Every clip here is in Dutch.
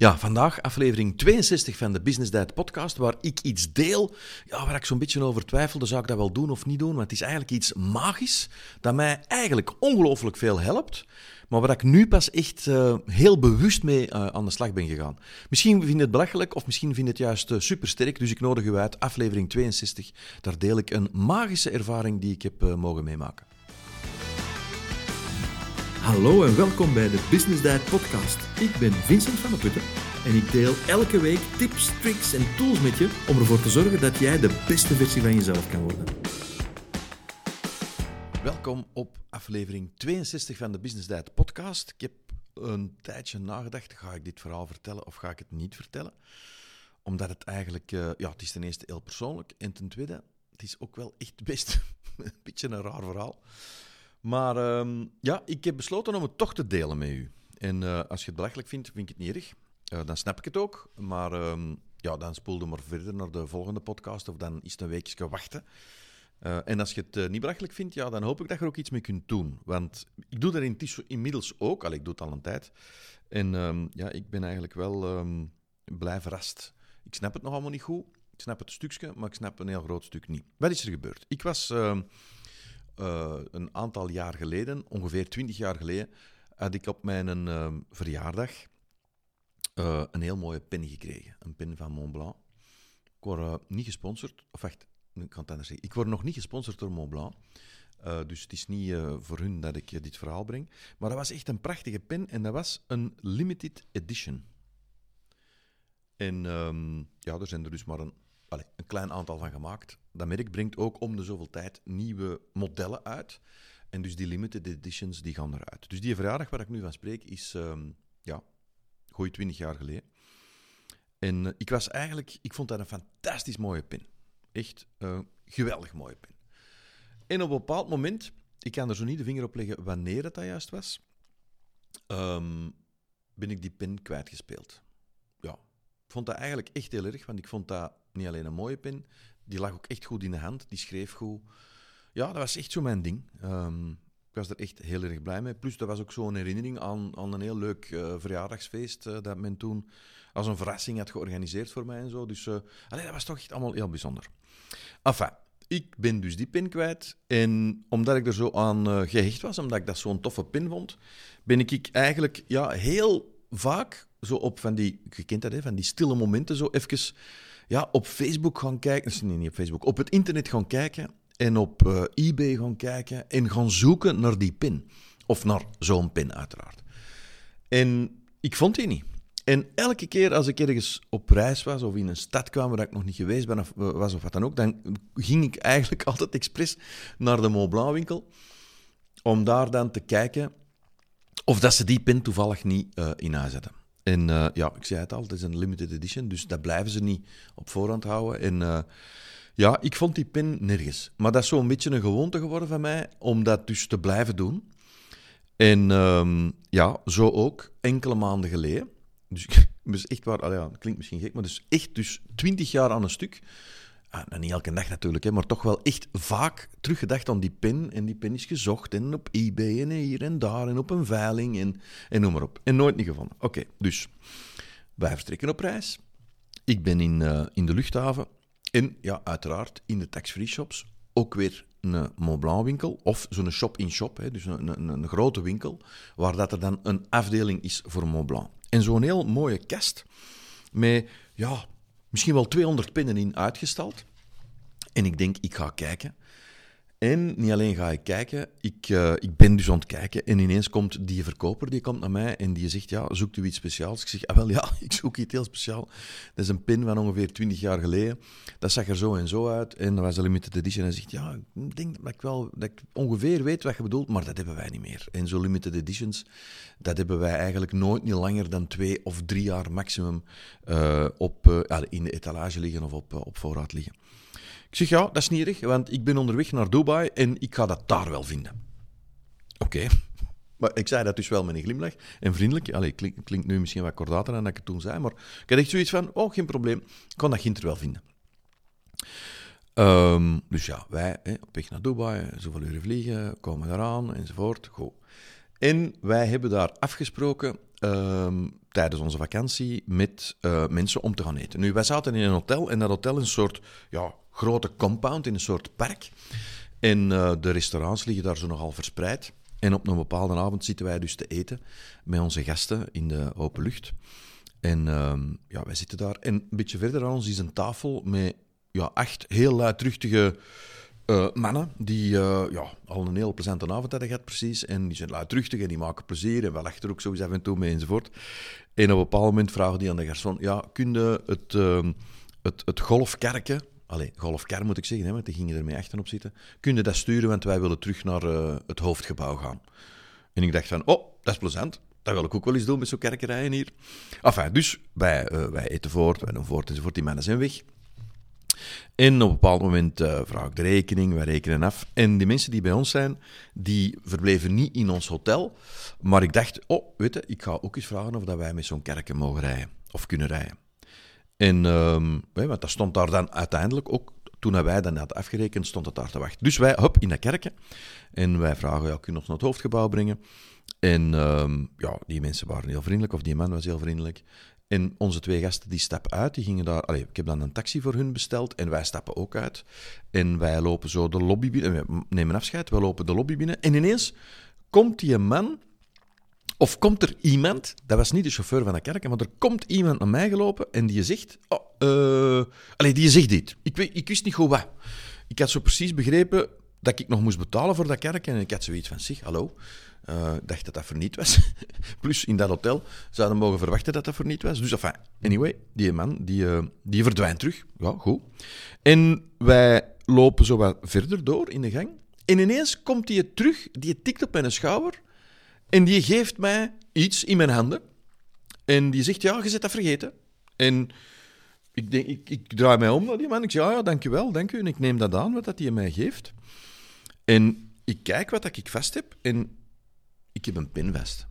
Ja, vandaag aflevering 62 van de Business Bite Podcast, waar ik iets deel, ja, waar ik zo'n beetje over twijfelde, zou ik dat wel doen of niet doen? Want het is eigenlijk iets magisch dat mij eigenlijk ongelooflijk veel helpt, maar waar ik nu pas echt heel bewust mee aan de slag ben gegaan. Misschien vind je het belachelijk of misschien vind je het juist supersterk, dus ik nodig u uit, aflevering 62. Daar deel ik een magische ervaring die ik heb mogen meemaken. Hallo en welkom bij de Business Bite Podcast. Ik ben Vincent van de Putten en ik deel elke week tips, tricks en tools met je om ervoor te zorgen dat jij de beste versie van jezelf kan worden. Welkom op aflevering 62 van de Business Bite Podcast. Ik heb een tijdje nagedacht, ga ik dit verhaal vertellen of ga ik het niet vertellen? Omdat het eigenlijk, het is ten eerste heel persoonlijk en ten tweede, het is ook wel echt best een beetje een raar verhaal. Maar ik heb besloten om het toch te delen met u. En als je het belachelijk vindt, vind ik het niet erg. Dan snap ik het ook. Maar dan spoel je maar verder naar de volgende podcast. Of dan is het een weekje wachten. En als je het niet belachelijk vindt, ja, dan hoop ik dat je er ook iets mee kunt doen. Want ik doe dat inmiddels ook. Ik doe het al een tijd. En ik ben eigenlijk wel blij verrast. Ik snap het nog allemaal niet goed. Ik snap het stukje, maar ik snap een heel groot stuk niet. Wat is er gebeurd? Ik was... een aantal jaar geleden, ongeveer 20 jaar geleden, had ik op mijn verjaardag een heel mooie pen gekregen. Een pen van Montblanc. Ik word niet gesponsord. Of wacht, ik kan het anders zeggen. Ik word nog niet gesponsord door Montblanc. Dus het is niet voor hun dat ik dit verhaal breng. Maar dat was echt een prachtige pen en dat was een limited edition. En er zijn er dus maar een klein aantal van gemaakt. Dat merk brengt ook om de zoveel tijd nieuwe modellen uit. En dus die limited editions die gaan eruit. Dus die verjaardag waar ik nu van spreek is gooi 20 jaar geleden. En ik vond dat een fantastisch mooie pen. Echt geweldig mooie pen. En op een bepaald moment, ik kan er zo niet de vinger op leggen wanneer het dat juist was, ben ik die pen kwijtgespeeld. Ja, ik vond dat eigenlijk echt heel erg, want ik vond dat niet alleen een mooie pen, die lag ook echt goed in de hand, die schreef goed. Ja, dat was echt zo mijn ding. Ik was er echt heel erg blij mee. Plus, dat was ook zo'n herinnering aan een heel leuk verjaardagsfeest dat men toen als een verrassing had georganiseerd voor mij en zo. Dus dat was toch echt allemaal heel bijzonder. Enfin, ik ben dus die pin kwijt. En omdat ik er zo aan gehecht was, omdat ik dat zo'n toffe pin vond, ben ik eigenlijk heel vaak zo op van die, je kent dat, hè, van die stille momenten zo even... Ja, op Facebook gaan kijken, niet op Facebook, op het internet gaan kijken en op eBay gaan kijken en gaan zoeken naar die pin. Of naar zo'n pin, uiteraard. En ik vond die niet. En elke keer als ik ergens op reis was of in een stad kwam waar ik nog niet geweest ben of was of wat dan ook, dan ging ik eigenlijk altijd expres naar de Montblanc winkel om daar dan te kijken of dat ze die pin toevallig niet in huis hadden. En ik zei het al, het is een limited edition, dus dat blijven ze niet op voorhand houden. En ik vond die pin nergens. Maar dat is zo'n beetje een gewoonte geworden van mij, om dat dus te blijven doen. En zo ook enkele maanden geleden. Dus echt waar, dat klinkt misschien gek, maar dus 20 jaar aan een stuk. Niet elke dag natuurlijk, hè, maar toch wel echt vaak teruggedacht aan die pin. En die pin is gezocht en op eBay en hier en daar en op een veiling en noem maar op. En nooit niet gevonden. Oké, dus wij vertrekken op reis. Ik ben in de luchthaven en uiteraard in de tax-free shops ook weer een Montblanc winkel of zo'n shop-in-shop, hè, dus een grote winkel waar dat er dan een afdeling is voor Montblanc. En zo'n heel mooie kast met... misschien wel 200 pinnen in uitgestald. En ik denk, ik ga kijken. En niet alleen ga ik kijken, ik ben dus aan het kijken. En ineens komt die verkoper, die komt naar mij en die zegt, zoekt u iets speciaals? Ik zeg, ik zoek iets heel speciaals. Dat is een pin van ongeveer 20 jaar geleden. Dat zag er zo en zo uit. En dat was de limited edition. En hij zegt, ik denk dat ik ongeveer weet wat je bedoelt, maar dat hebben wij niet meer. En zo limited editions, dat hebben wij eigenlijk nooit niet langer dan 2 of 3 jaar maximum in de etalage liggen of op voorraad liggen. Ik zeg, dat is niet erg, want ik ben onderweg naar Dubai en ik ga dat daar wel vinden. Oké. Maar ik zei dat dus wel met een glimlach en vriendelijk. Klinkt nu misschien wat kordater dan dat ik het toen zei, maar ik had echt zoiets van, geen probleem, ik kan dat ginter wel vinden. Wij op weg naar Dubai, zoveel uren vliegen, komen eraan, enzovoort. Goed. En wij hebben daar afgesproken tijdens onze vakantie met mensen om te gaan eten. Nu, wij zaten in een hotel en dat hotel is een soort grote compound in een soort park. En de restaurants liggen daar zo nogal verspreid. En op een bepaalde avond zitten wij dus te eten met onze gasten in de open lucht. En wij zitten daar. En een beetje verder aan ons is een tafel met 8 heel luidruchtige mannen die al een heel plezante avond hadden gehad, precies. En die zijn luidruchtig en die maken plezier en we lachen er ook sowieso af en toe mee enzovoort. En op een bepaald moment vragen die aan de garçon, kun je het golfkarken... Allee, golfkar moet ik zeggen, hè, want die gingen ermee achterop zitten. Kun je dat sturen, want wij willen terug naar het hoofdgebouw gaan. En ik dacht van, dat is plezant. Dat wil ik ook wel eens doen met zo'n kerkerijen hier. Enfin, dus wij eten voort, wij doen voort enzovoort. Die mannen zijn weg. En op een bepaald moment vraag ik de rekening, wij rekenen af. En die mensen die bij ons zijn, die verbleven niet in ons hotel. Maar ik dacht, weet je, ik ga ook eens vragen of dat wij met zo'n kerken mogen rijden. Of kunnen rijden. En want dat stond daar dan uiteindelijk ook, toen wij dat hadden afgerekend, stond het daar te wachten. Dus wij, hop, in de kerken. En wij vragen, kun je ons naar het hoofdgebouw brengen? En die mensen waren heel vriendelijk, of die man was heel vriendelijk. En onze 2 gasten, die stappen uit, die gingen daar... Allee, ik heb dan een taxi voor hun besteld en wij stappen ook uit. En wij lopen zo de lobby binnen. We nemen afscheid, we lopen de lobby binnen. En ineens komt die man... Of komt er iemand, dat was niet de chauffeur van de kerk, maar er komt iemand naar mij gelopen en die zegt... die zegt dit. Ik wist niet goed wat. Ik had zo precies begrepen dat ik nog moest betalen voor dat kerk. En ik had zoiets van, hallo. Ik dacht dat dat verniet was. Plus, in dat hotel zouden we mogen verwachten dat dat verniet was. Dus enfin, anyway, die man, die verdwijnt terug. Ja, goed. En wij lopen zo wat verder door in de gang. En ineens komt die terug, die tikt op mijn schouder... En die geeft mij iets in mijn handen. En die zegt, je bent dat vergeten. En ik draai mij om naar die man. Ik zeg, dankjewel, dank u. En ik neem dat aan, wat dat hij mij geeft. En ik kijk wat ik vast heb. En ik heb een pin vast.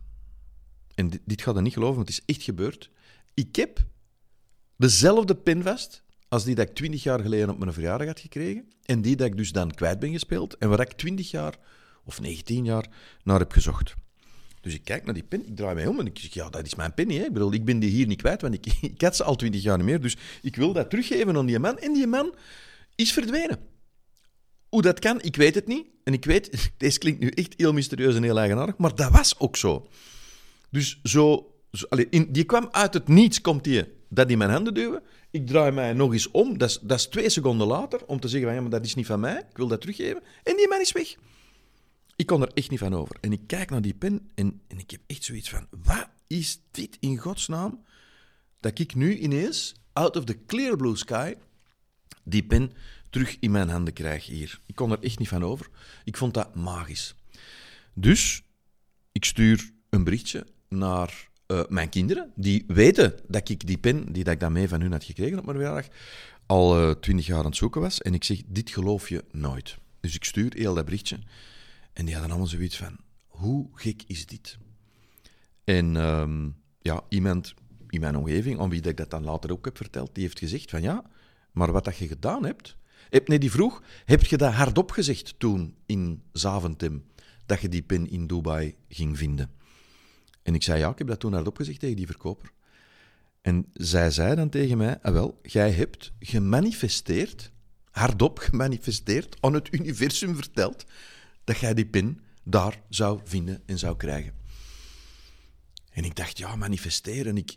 En dit gaat je niet geloven, want het is echt gebeurd. Ik heb dezelfde pin vast als die dat ik 20 jaar geleden op mijn verjaardag had gekregen. En die dat ik dus dan kwijt ben gespeeld. En waar ik 20 jaar, of 19 jaar, naar heb gezocht. Dus ik kijk naar die pin, ik draai mij om en ik zeg, dat is mijn pin niet. Hè? Ik bedoel, ik ben die hier niet kwijt, want ik had ze al 20 jaar niet meer. Dus ik wil dat teruggeven aan die man. En die man is verdwenen. Hoe dat kan, ik weet het niet. En ik weet, deze klinkt nu echt heel mysterieus en heel eigenaardig, maar dat was ook zo. Dus die kwam uit het niets, komt die dat in mijn handen duwen. Ik draai mij nog eens om, dat is 2 seconden later, om te zeggen, maar dat is niet van mij, ik wil dat teruggeven. En die man is weg. Ik kon er echt niet van over. En ik kijk naar die pen en ik heb echt zoiets van... Wat is dit in godsnaam? Dat ik nu ineens, out of the clear blue sky... die pen terug in mijn handen krijg hier. Ik kon er echt niet van over. Ik vond dat magisch. Dus ik stuur een berichtje naar mijn kinderen. Die weten dat ik die pen, die dat ik dan mee van hun had gekregen op mijn verjaardag... al 20 jaar aan het zoeken was. En ik zeg, dit geloof je nooit. Dus ik stuur heel dat berichtje... En die hadden allemaal zoiets van, hoe gek is dit? En iemand in mijn omgeving, aan wie ik dat dan later ook heb verteld, die heeft gezegd van, maar wat dat je gedaan hebt... die vroeg, heb je dat hardop gezegd toen in Zaventem, dat je die pin in Dubai ging vinden? En ik zei, ik heb dat toen hardop gezegd tegen die verkoper. En zij zei dan tegen mij, jij hebt gemanifesteerd, hardop gemanifesteerd, aan het universum verteld... dat jij die pin daar zou vinden en zou krijgen. En ik dacht, manifesteren, ik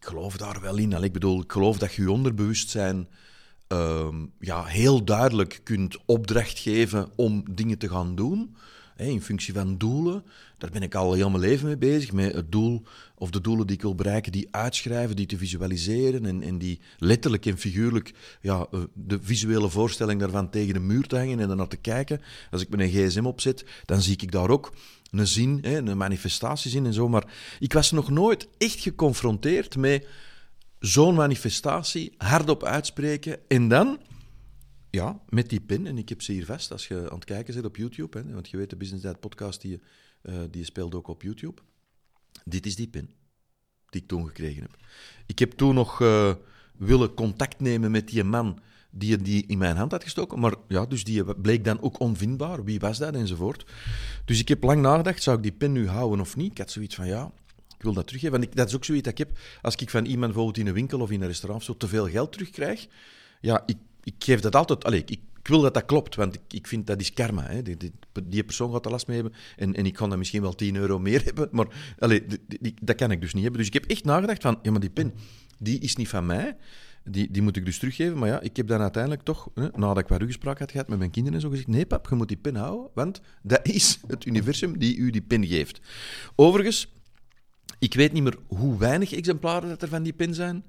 geloof daar wel in. Ik bedoel, ik geloof dat je je onderbewustzijn heel duidelijk kunt opdracht geven om dingen te gaan doen, in functie van doelen. Daar ben ik al heel mijn leven mee bezig, met het doel of de doelen die ik wil bereiken, die uitschrijven, die te visualiseren en die letterlijk en figuurlijk de visuele voorstelling daarvan tegen de muur te hangen en daarnaar te kijken. Als ik mijn gsm opzet, dan zie ik daar ook een zin, een manifestatiezin en zo. Maar ik was nog nooit echt geconfronteerd met zo'n manifestatie, hardop uitspreken en dan... met die pin, en ik heb ze hier vast, als je aan het kijken bent op YouTube, hè, want je weet de Business Bite Podcast, die speelt ook op YouTube. Dit is die pin, die ik toen gekregen heb. Ik heb toen nog willen contact nemen met die man die in mijn hand had gestoken, maar dus die bleek dan ook onvindbaar, wie was dat, enzovoort. Dus ik heb lang nagedacht, zou ik die pin nu houden of niet? Ik had zoiets van, Ik wil dat teruggeven. Want dat is ook zoiets dat ik heb. Als ik van iemand bijvoorbeeld in een winkel of in een restaurant zo te veel geld terugkrijg, ja, ik geef dat altijd... Allez, ik wil dat dat klopt, want ik vind dat is karma. Hè. Die persoon gaat er last mee hebben en ik kan dan misschien wel €10 meer hebben, maar allez, dat kan ik dus niet hebben. Dus ik heb echt nagedacht van, ja, maar die pen, die is niet van mij. Die moet ik dus teruggeven, maar ja, ik heb dan uiteindelijk toch, nadat ik wat ruggespraak had gehad met mijn kinderen en zo, gezegd, nee pap, je moet die pen houden, want dat is het universum die u die pen geeft. Overigens, ik weet niet meer hoe weinig exemplaren dat er van die pen zijn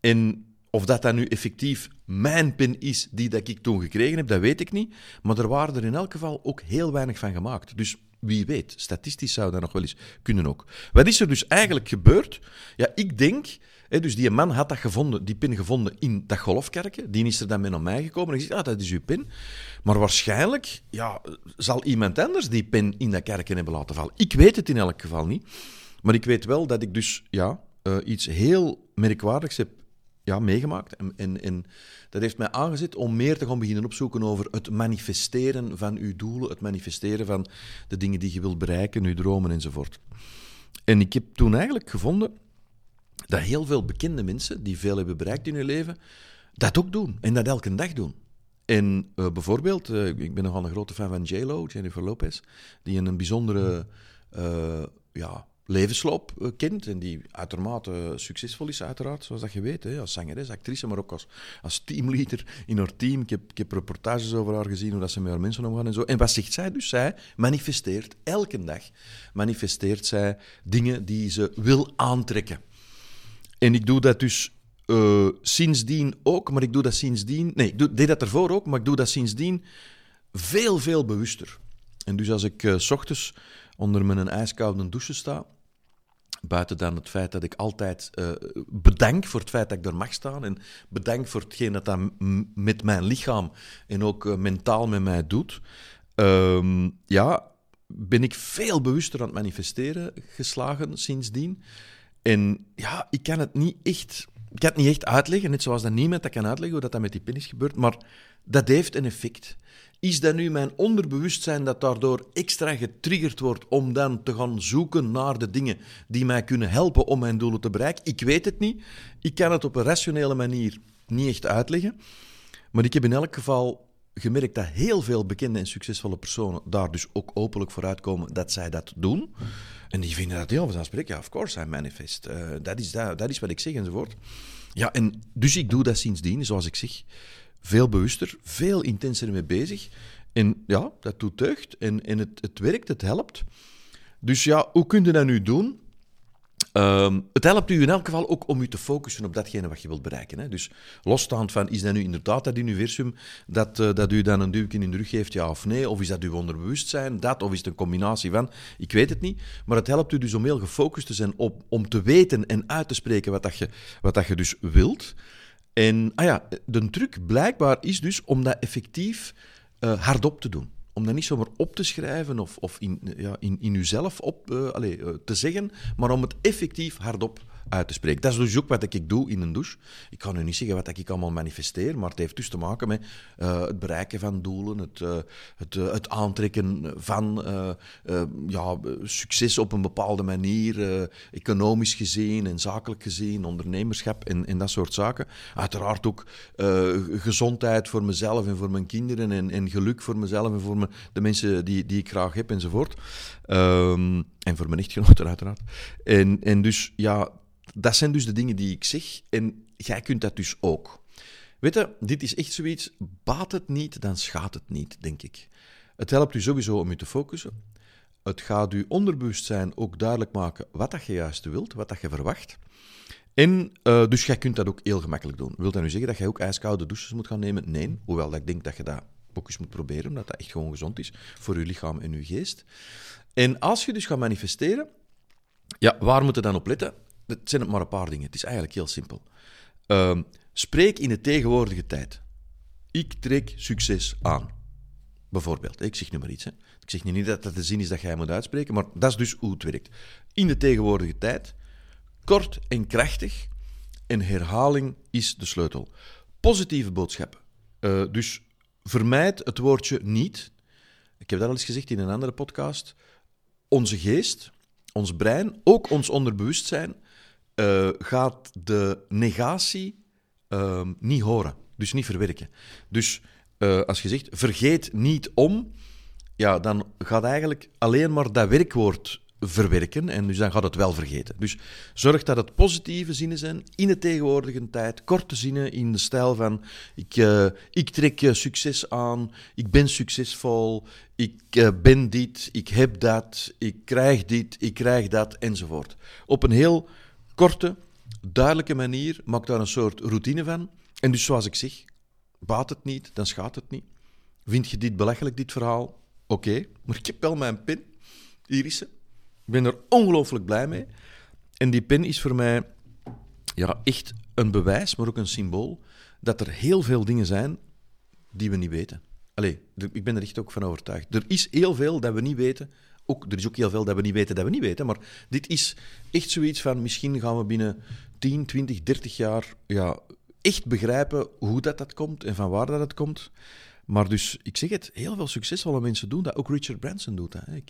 en of dat nu effectief mijn pen is die dat ik toen gekregen heb, dat weet ik niet, maar er waren er in elk geval ook heel weinig van gemaakt, dus... Wie weet, statistisch zou dat nog wel eens kunnen ook. Wat is er dus eigenlijk gebeurd? Ja, ik denk, dus die man had dat gevonden, die pin gevonden in dat golfkarretje. Die is er dan mee naar mij gekomen en gezegd, ah, dat is uw pin. Maar waarschijnlijk ja, zal iemand anders die pin in dat karretje hebben laten vallen. Ik weet het in elk geval niet. Maar ik weet wel dat ik dus ja, iets heel merkwaardigs heb ja, meegemaakt. En dat heeft mij aangezet om meer te gaan beginnen opzoeken over het manifesteren van uw doelen, het manifesteren van de dingen die je wilt bereiken, uw dromen enzovoort. En ik heb toen eigenlijk gevonden dat heel veel bekende mensen die veel hebben bereikt in hun leven, dat ook doen en dat elke dag doen. En bijvoorbeeld, ik ben nogal een grote fan van J.Lo, Jennifer Lopez, die een bijzondere... levensloop kent en die uitermate succesvol is, uiteraard, zoals dat je weet. Hè? Als zangeres, actrice, maar ook als teamleader in haar team. Ik heb reportages over haar gezien, hoe dat ze met haar mensen omgaan en zo. En wat zegt zij dus? Zij manifesteert elke dag. Manifesteert zij dingen die ze wil aantrekken. En ik doe dat dus sindsdien ook, maar ik doe dat sindsdien... Nee, ik deed dat ervoor ook, maar ik doe dat sindsdien veel, veel bewuster. En dus als ik 's ochtends onder mijn ijskoude douche sta, buiten dan het feit dat ik altijd bedank voor het feit dat ik daar mag staan en bedank voor hetgeen dat dat met mijn lichaam en ook mentaal met mij doet, ben ik veel bewuster aan het manifesteren geslagen sindsdien. En ja, ik kan het niet echt uitleggen, net zoals dat niemand dat kan uitleggen hoe dat met die pin is gebeurd, maar dat heeft een effect. Is dat nu mijn onderbewustzijn dat daardoor extra getriggerd wordt om dan te gaan zoeken naar de dingen die mij kunnen helpen om mijn doelen te bereiken? Ik weet het niet. Ik kan het op een rationele manier niet echt uitleggen. Maar ik heb in elk geval gemerkt dat heel veel bekende en succesvolle personen daar dus ook openlijk voor uitkomen dat zij dat doen. En die vinden dat heel vanzelfsprekend. Ja, of course, I manifest. Dat is wat ik zeg, enzovoort. Ja, en dus ik doe dat sindsdien, zoals ik zeg... Veel bewuster, veel intenser mee bezig. En ja, dat doet deugd. En het werkt, het helpt. Dus ja, hoe kun je dat nu doen? Het helpt u in elk geval ook om u te focussen op datgene wat je wilt bereiken. Hè? Dus losstaand van, is dat nu inderdaad dat universum dat u dan een duwtje in de rug geeft, ja of nee? Of is dat uw onderbewustzijn, dat? Of is het een combinatie van? Ik weet het niet. Maar het helpt u dus om heel gefocust te zijn op, om te weten en uit te spreken wat dat je dus wilt. En de truc blijkbaar is dus om dat effectief hardop te doen. Om dat niet zomaar op te schrijven of in uzelf te zeggen, maar om het effectief hardop uit te spreken. Dat is dus ook wat ik doe in een douche. Ik kan nu niet zeggen wat ik allemaal manifesteer, maar het heeft dus te maken met het bereiken van doelen, het aantrekken van succes op een bepaalde manier, economisch gezien en zakelijk gezien, ondernemerschap en dat soort zaken. Uiteraard ook gezondheid voor mezelf en voor mijn kinderen en geluk voor mezelf en voor de mensen die ik graag heb enzovoort. En voor mijn echtgenoten uiteraard. En dus ja... Dat zijn dus de dingen die ik zeg en jij kunt dat dus ook. Weet je, dit is echt zoiets, baat het niet, dan schaadt het niet, denk ik. Het helpt u sowieso om je te focussen. Het gaat uw onderbewustzijn ook duidelijk maken wat dat je juist wilt, wat dat je verwacht. En dus jij kunt dat ook heel gemakkelijk doen. Wil dat nu zeggen dat jij ook ijskoude douches moet gaan nemen? Nee, hoewel ik denk dat je dat ook eens moet proberen, omdat dat echt gewoon gezond is voor je lichaam en je geest. En als je dus gaat manifesteren, ja, waar moet je dan op letten? Dat zijn het maar een paar dingen. Het is eigenlijk heel simpel. Spreek in de tegenwoordige tijd. Ik trek succes aan. Bijvoorbeeld. Ik zeg nu maar iets. Hè. Ik zeg nu niet dat dat de zin is dat jij moet uitspreken, maar dat is dus hoe het werkt. In de tegenwoordige tijd. Kort en krachtig. En herhaling is de sleutel. Positieve boodschappen. Dus vermijd het woordje niet. Ik heb dat al eens gezegd in een andere podcast. Onze geest... ons brein, ook ons onderbewustzijn, gaat de negatie niet horen. Dus niet verwerken. Dus als je zegt, vergeet niet om, ja, dan gaat eigenlijk alleen maar dat werkwoord verwerken en dus dan gaat het wel vergeten. Dus zorg dat het positieve zinnen zijn in de tegenwoordige tijd, korte zinnen in de stijl van ik trek succes aan, ik ben succesvol, ik ben dit, ik heb dat, ik krijg dit, ik krijg dat, enzovoort. Op een heel korte, duidelijke manier, maak daar een soort routine van. En dus zoals ik zeg, baat het niet, dan schaadt het niet. Vind je dit belachelijk, dit verhaal? Oké, maar ik heb wel mijn pen. Hier is ze. Ik ben er ongelooflijk blij mee. En die pen is voor mij ja, echt een bewijs, maar ook een symbool, dat er heel veel dingen zijn die we niet weten. Allee, ik ben er echt ook van overtuigd. Er is heel veel dat we niet weten. Er is ook heel veel dat we niet weten. Maar dit is echt zoiets van, misschien gaan we binnen 10, 20, 30 jaar ja, echt begrijpen hoe dat komt en van waar dat komt. Maar dus, ik zeg het, heel veel succesvolle mensen doen dat. Ook Richard Branson doet dat. Ik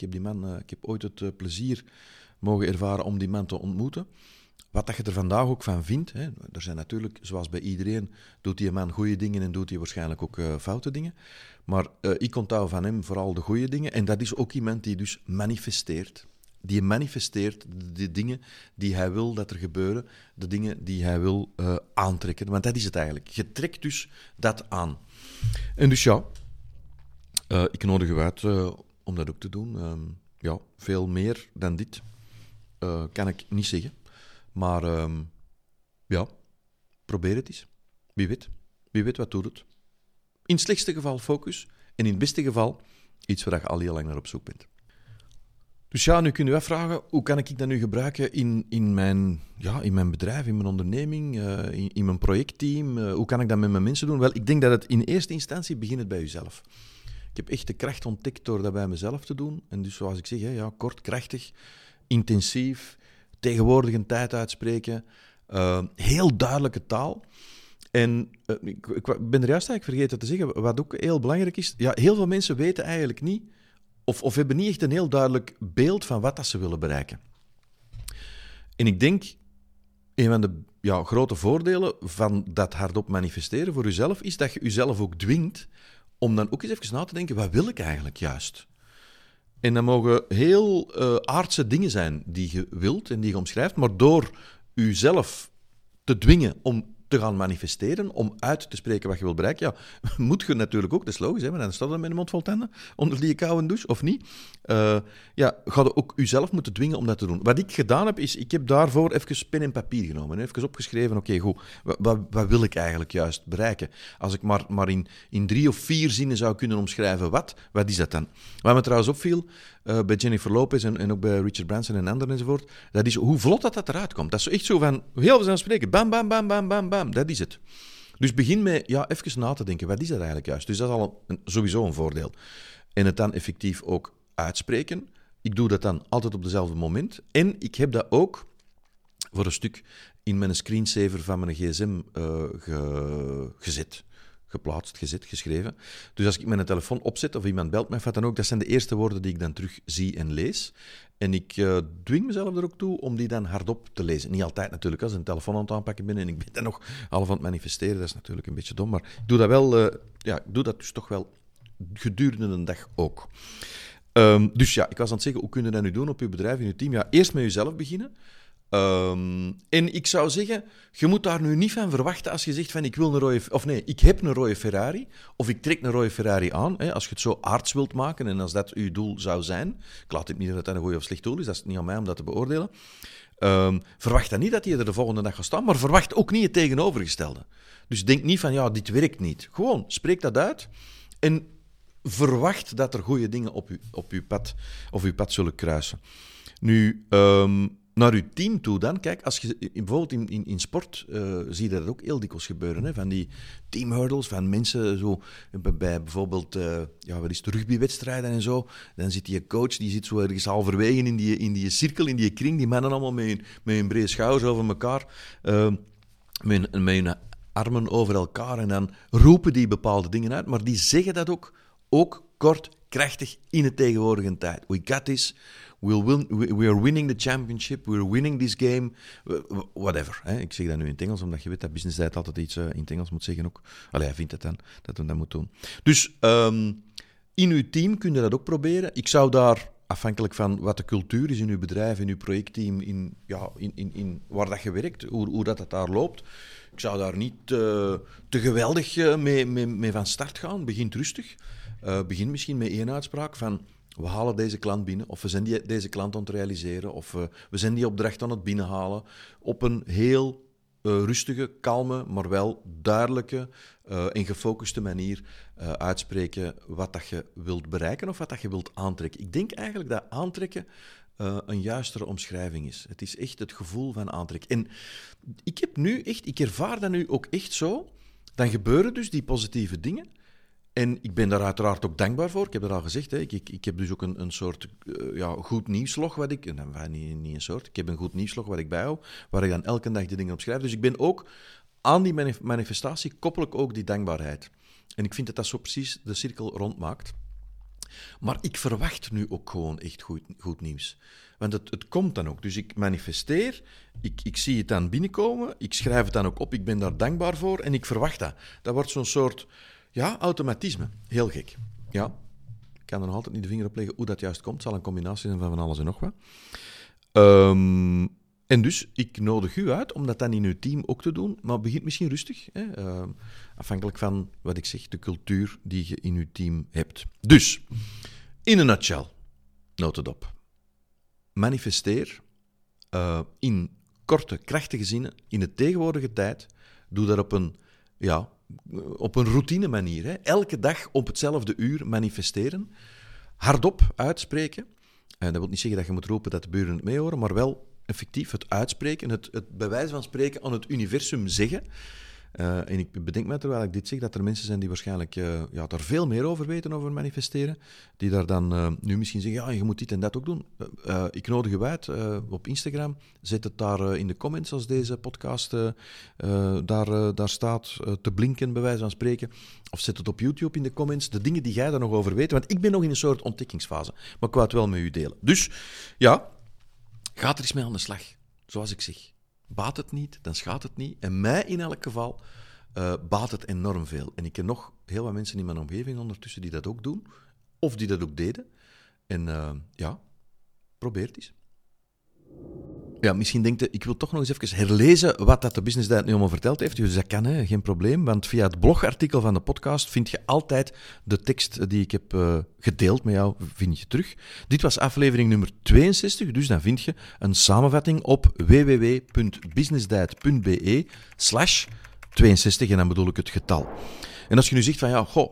heb ooit het plezier mogen ervaren om die man te ontmoeten. Wat dat je er vandaag ook van vindt. Hè. Er zijn natuurlijk, zoals bij iedereen, doet die man goede dingen en doet hij waarschijnlijk ook foute dingen. Maar ik onthoud van hem vooral de goede dingen. En dat is ook iemand die dus manifesteert. Die manifesteert de dingen die hij wil dat er gebeuren. De dingen die hij wil aantrekken. Want dat is het eigenlijk. Je trekt dus dat aan. En dus ja, ik nodig u uit om dat ook te doen. Ja, veel meer dan dit kan ik niet zeggen. Maar ja, probeer het eens. Wie weet wat doet. In het slechtste geval focus. En in het beste geval iets waar je al heel lang naar op zoek bent. Dus ja, nu kun je afvragen, hoe kan ik dat nu gebruiken in mijn bedrijf, in mijn onderneming, in mijn projectteam? Hoe kan ik dat met mijn mensen doen? Wel, ik denk dat het in eerste instantie begint bij jezelf. Ik heb echt de kracht ontdekt door dat bij mezelf te doen. En dus zoals ik zeg, ja, kort, krachtig, intensief, tegenwoordig een tijd uitspreken, heel duidelijke taal. En ik ben er juist eigenlijk vergeten te zeggen, wat ook heel belangrijk is, ja, heel veel mensen weten eigenlijk niet, of hebben niet echt een heel duidelijk beeld van wat dat ze willen bereiken. En ik denk, een van de grote voordelen van dat hardop manifesteren voor jezelf, is dat je jezelf ook dwingt om dan ook eens even na te denken, wat wil ik eigenlijk juist? En dat mogen heel aardse dingen zijn die je wilt en die je omschrijft, maar door jezelf te dwingen om te gaan manifesteren, om uit te spreken wat je wilt bereiken. Ja, moet je natuurlijk ook, dat is logisch, hè, maar dan staat dat met een mond vol tanden, onder die koude douche, of niet. Ga je ook jezelf moeten dwingen om dat te doen. Wat ik gedaan heb, is, ik heb daarvoor even pen en papier genomen, even opgeschreven, goed, wat wil ik eigenlijk juist bereiken? Als ik maar in 3 of 4 zinnen zou kunnen omschrijven, wat is dat dan? Wat me trouwens opviel, bij Jennifer Lopez en ook bij Richard Branson en anderen enzovoort, dat is hoe vlot dat eruit komt. Dat is echt zo van, heel veel spreken, bam, bam, bam, bam, bam, bam, dat is het. Dus begin met, even na te denken, wat is dat eigenlijk juist? Dus dat is al sowieso een voordeel. En het dan effectief ook uitspreken. Ik doe dat dan altijd op dezelfde moment. En ik heb dat ook voor een stuk in mijn screensaver van mijn gsm gezet. Geplaatst, gezet, geschreven. Dus als ik mijn telefoon opzet of iemand belt mij, dan ook, dat zijn de eerste woorden die ik dan terug zie en lees. En ik dwing mezelf er ook toe om die dan hardop te lezen. Niet altijd natuurlijk, als ik een telefoon aan het aanpakken ben en ik ben dan nog half aan het manifesteren, dat is natuurlijk een beetje dom, maar ik doe dat wel, ik doe dat dus toch wel gedurende een dag ook. Dus ja, ik was aan het zeggen, hoe kun je dat nu doen op je bedrijf, in je team? Ja, eerst met jezelf beginnen. En ik zou zeggen, je moet daar nu niet van verwachten als je zegt van ik heb een rode Ferrari of ik trek een rode Ferrari aan. Hè, als je het zo aards wilt maken en als dat je doel zou zijn, ik laat het niet dat dat een goeie of slecht doel is, dat is niet aan mij om dat te beoordelen. Verwacht dan niet dat je er de volgende dag gaat staan, maar verwacht ook niet het tegenovergestelde. Dus denk niet van dit werkt niet. Gewoon spreek dat uit en verwacht dat er goede dingen op je pad zullen kruisen. Nu. Naar je team toe dan, kijk, als je bijvoorbeeld in sport zie je dat ook heel dikwijls gebeuren, hè? Van die teamhurdles, van mensen zo bij bijvoorbeeld, wat is het, rugbywedstrijden en zo, dan zit die coach, die zit zo ergens halverwege in die cirkel, in die kring, die mannen allemaal met hun brede schouders over elkaar, met hun armen over elkaar en dan roepen die bepaalde dingen uit, maar die zeggen dat ook kort, krachtig in de tegenwoordige tijd. We got this. We are winning the championship. We are winning this game. Whatever. Hè? Ik zeg dat nu in het Engels, omdat je weet dat Business Bite altijd iets in het Engels moet zeggen ook. Allee, hij vindt het dan, dat hij dat moet doen. Dus in uw team kun je dat ook proberen. Ik zou daar, afhankelijk van wat de cultuur is in uw bedrijf, in uw projectteam, in waar dat je werkt, hoe dat daar loopt. Ik zou daar niet te geweldig mee van start gaan. Begint rustig. Begin misschien met één uitspraak van: we halen deze klant binnen, of we zijn deze klant aan het realiseren, of we zijn die opdracht aan het binnenhalen, op een heel rustige, kalme, maar wel duidelijke en gefocuste manier uitspreken wat dat je wilt bereiken of wat dat je wilt aantrekken. Ik denk eigenlijk dat aantrekken een juistere omschrijving is. Het is echt het gevoel van aantrekken. En ik ervaar dat nu ook echt zo. Dan gebeuren dus die positieve dingen. En ik ben daar uiteraard ook dankbaar voor. Ik heb dat al gezegd. Hè. Ik heb dus ook een soort goed nieuwslog wat ik... Nou, niet een soort. Ik heb een goed nieuwslog wat ik bijhoud, waar ik dan elke dag de dingen op schrijf. Dus ik ben ook aan die manifestatie koppel ik ook die dankbaarheid. En ik vind dat dat zo precies de cirkel rondmaakt. Maar ik verwacht nu ook gewoon echt goed nieuws. Want het komt dan ook. Dus ik manifesteer, ik zie het dan binnenkomen, ik schrijf het dan ook op, ik ben daar dankbaar voor en ik verwacht dat. Dat wordt zo'n soort... Ja, automatisme. Heel gek. Ja. Ik kan er nog altijd niet de vinger op leggen hoe dat juist komt. Het zal een combinatie zijn van alles en nog wat. En dus, ik nodig u uit om dat dan in uw team ook te doen. Maar begint misschien rustig. Hè? Afhankelijk van, wat ik zeg, de cultuur die je in uw team hebt. Dus, in een nutshell. Note het op. Manifesteer in korte, krachtige zinnen. In de tegenwoordige tijd. Doe dat op een... Ja, op een routine manier. Hè. Elke dag op hetzelfde uur manifesteren. Hardop uitspreken. En dat wil niet zeggen dat je moet roepen dat de buren het mee horen, maar wel effectief het uitspreken, het bij wijze van spreken aan het universum zeggen. En ik bedenk me, terwijl ik dit zeg, dat er mensen zijn die waarschijnlijk daar veel meer over weten, over manifesteren, die daar dan nu misschien zeggen, ja, je moet dit en dat ook doen. Ik nodig u uit op Instagram. Zet het daar in de comments als deze podcast daar staat, te blinken, bij wijze van spreken. Of zet het op YouTube in de comments, de dingen die jij daar nog over weet, want ik ben nog in een soort ontdekkingsfase. Maar ik wou het wel met u delen. Dus, ja, ga er eens mee aan de slag, zoals ik zeg. Baat het niet, dan schaadt het niet. En mij in elk geval baat het enorm veel. En ik ken nog heel wat mensen in mijn omgeving ondertussen die dat ook doen. Of die dat ook deden. En probeer het eens. Ja, misschien denkt je, ik wil toch nog eens even herlezen wat dat de Business Bite nu allemaal verteld heeft. Dus dat kan, hè? Geen probleem. Want via het blogartikel van de podcast vind je altijd de tekst die ik heb gedeeld met jou, vind je terug. Dit was aflevering nummer 62, dus dan vind je een samenvatting op www.businessbite.be/62 en dan bedoel ik het getal. En als je nu zegt van ik vond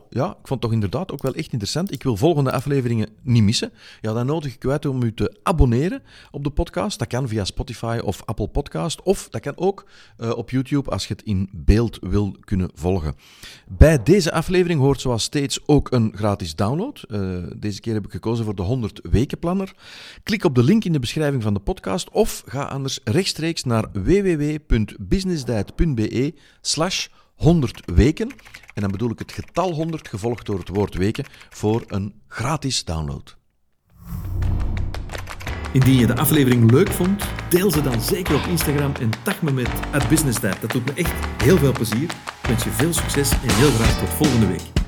het toch inderdaad ook wel echt interessant, ik wil volgende afleveringen niet missen, ja, dan nodig ik u uit om u te abonneren op de podcast. Dat kan via Spotify of Apple Podcast, of dat kan ook op YouTube als je het in beeld wil kunnen volgen. Bij deze aflevering hoort zoals steeds ook een gratis download. Deze keer heb ik gekozen voor de 100 weken planner. Klik op de link in de beschrijving van de podcast, of ga anders rechtstreeks naar www.businessbite.be/100 weken. En dan bedoel ik het getal 100 gevolgd door het woord weken voor een gratis download. Indien je de aflevering leuk vond, deel ze dan zeker op Instagram en tag me met @businessbite. Dat doet me echt heel veel plezier. Ik wens je veel succes en heel graag tot volgende week.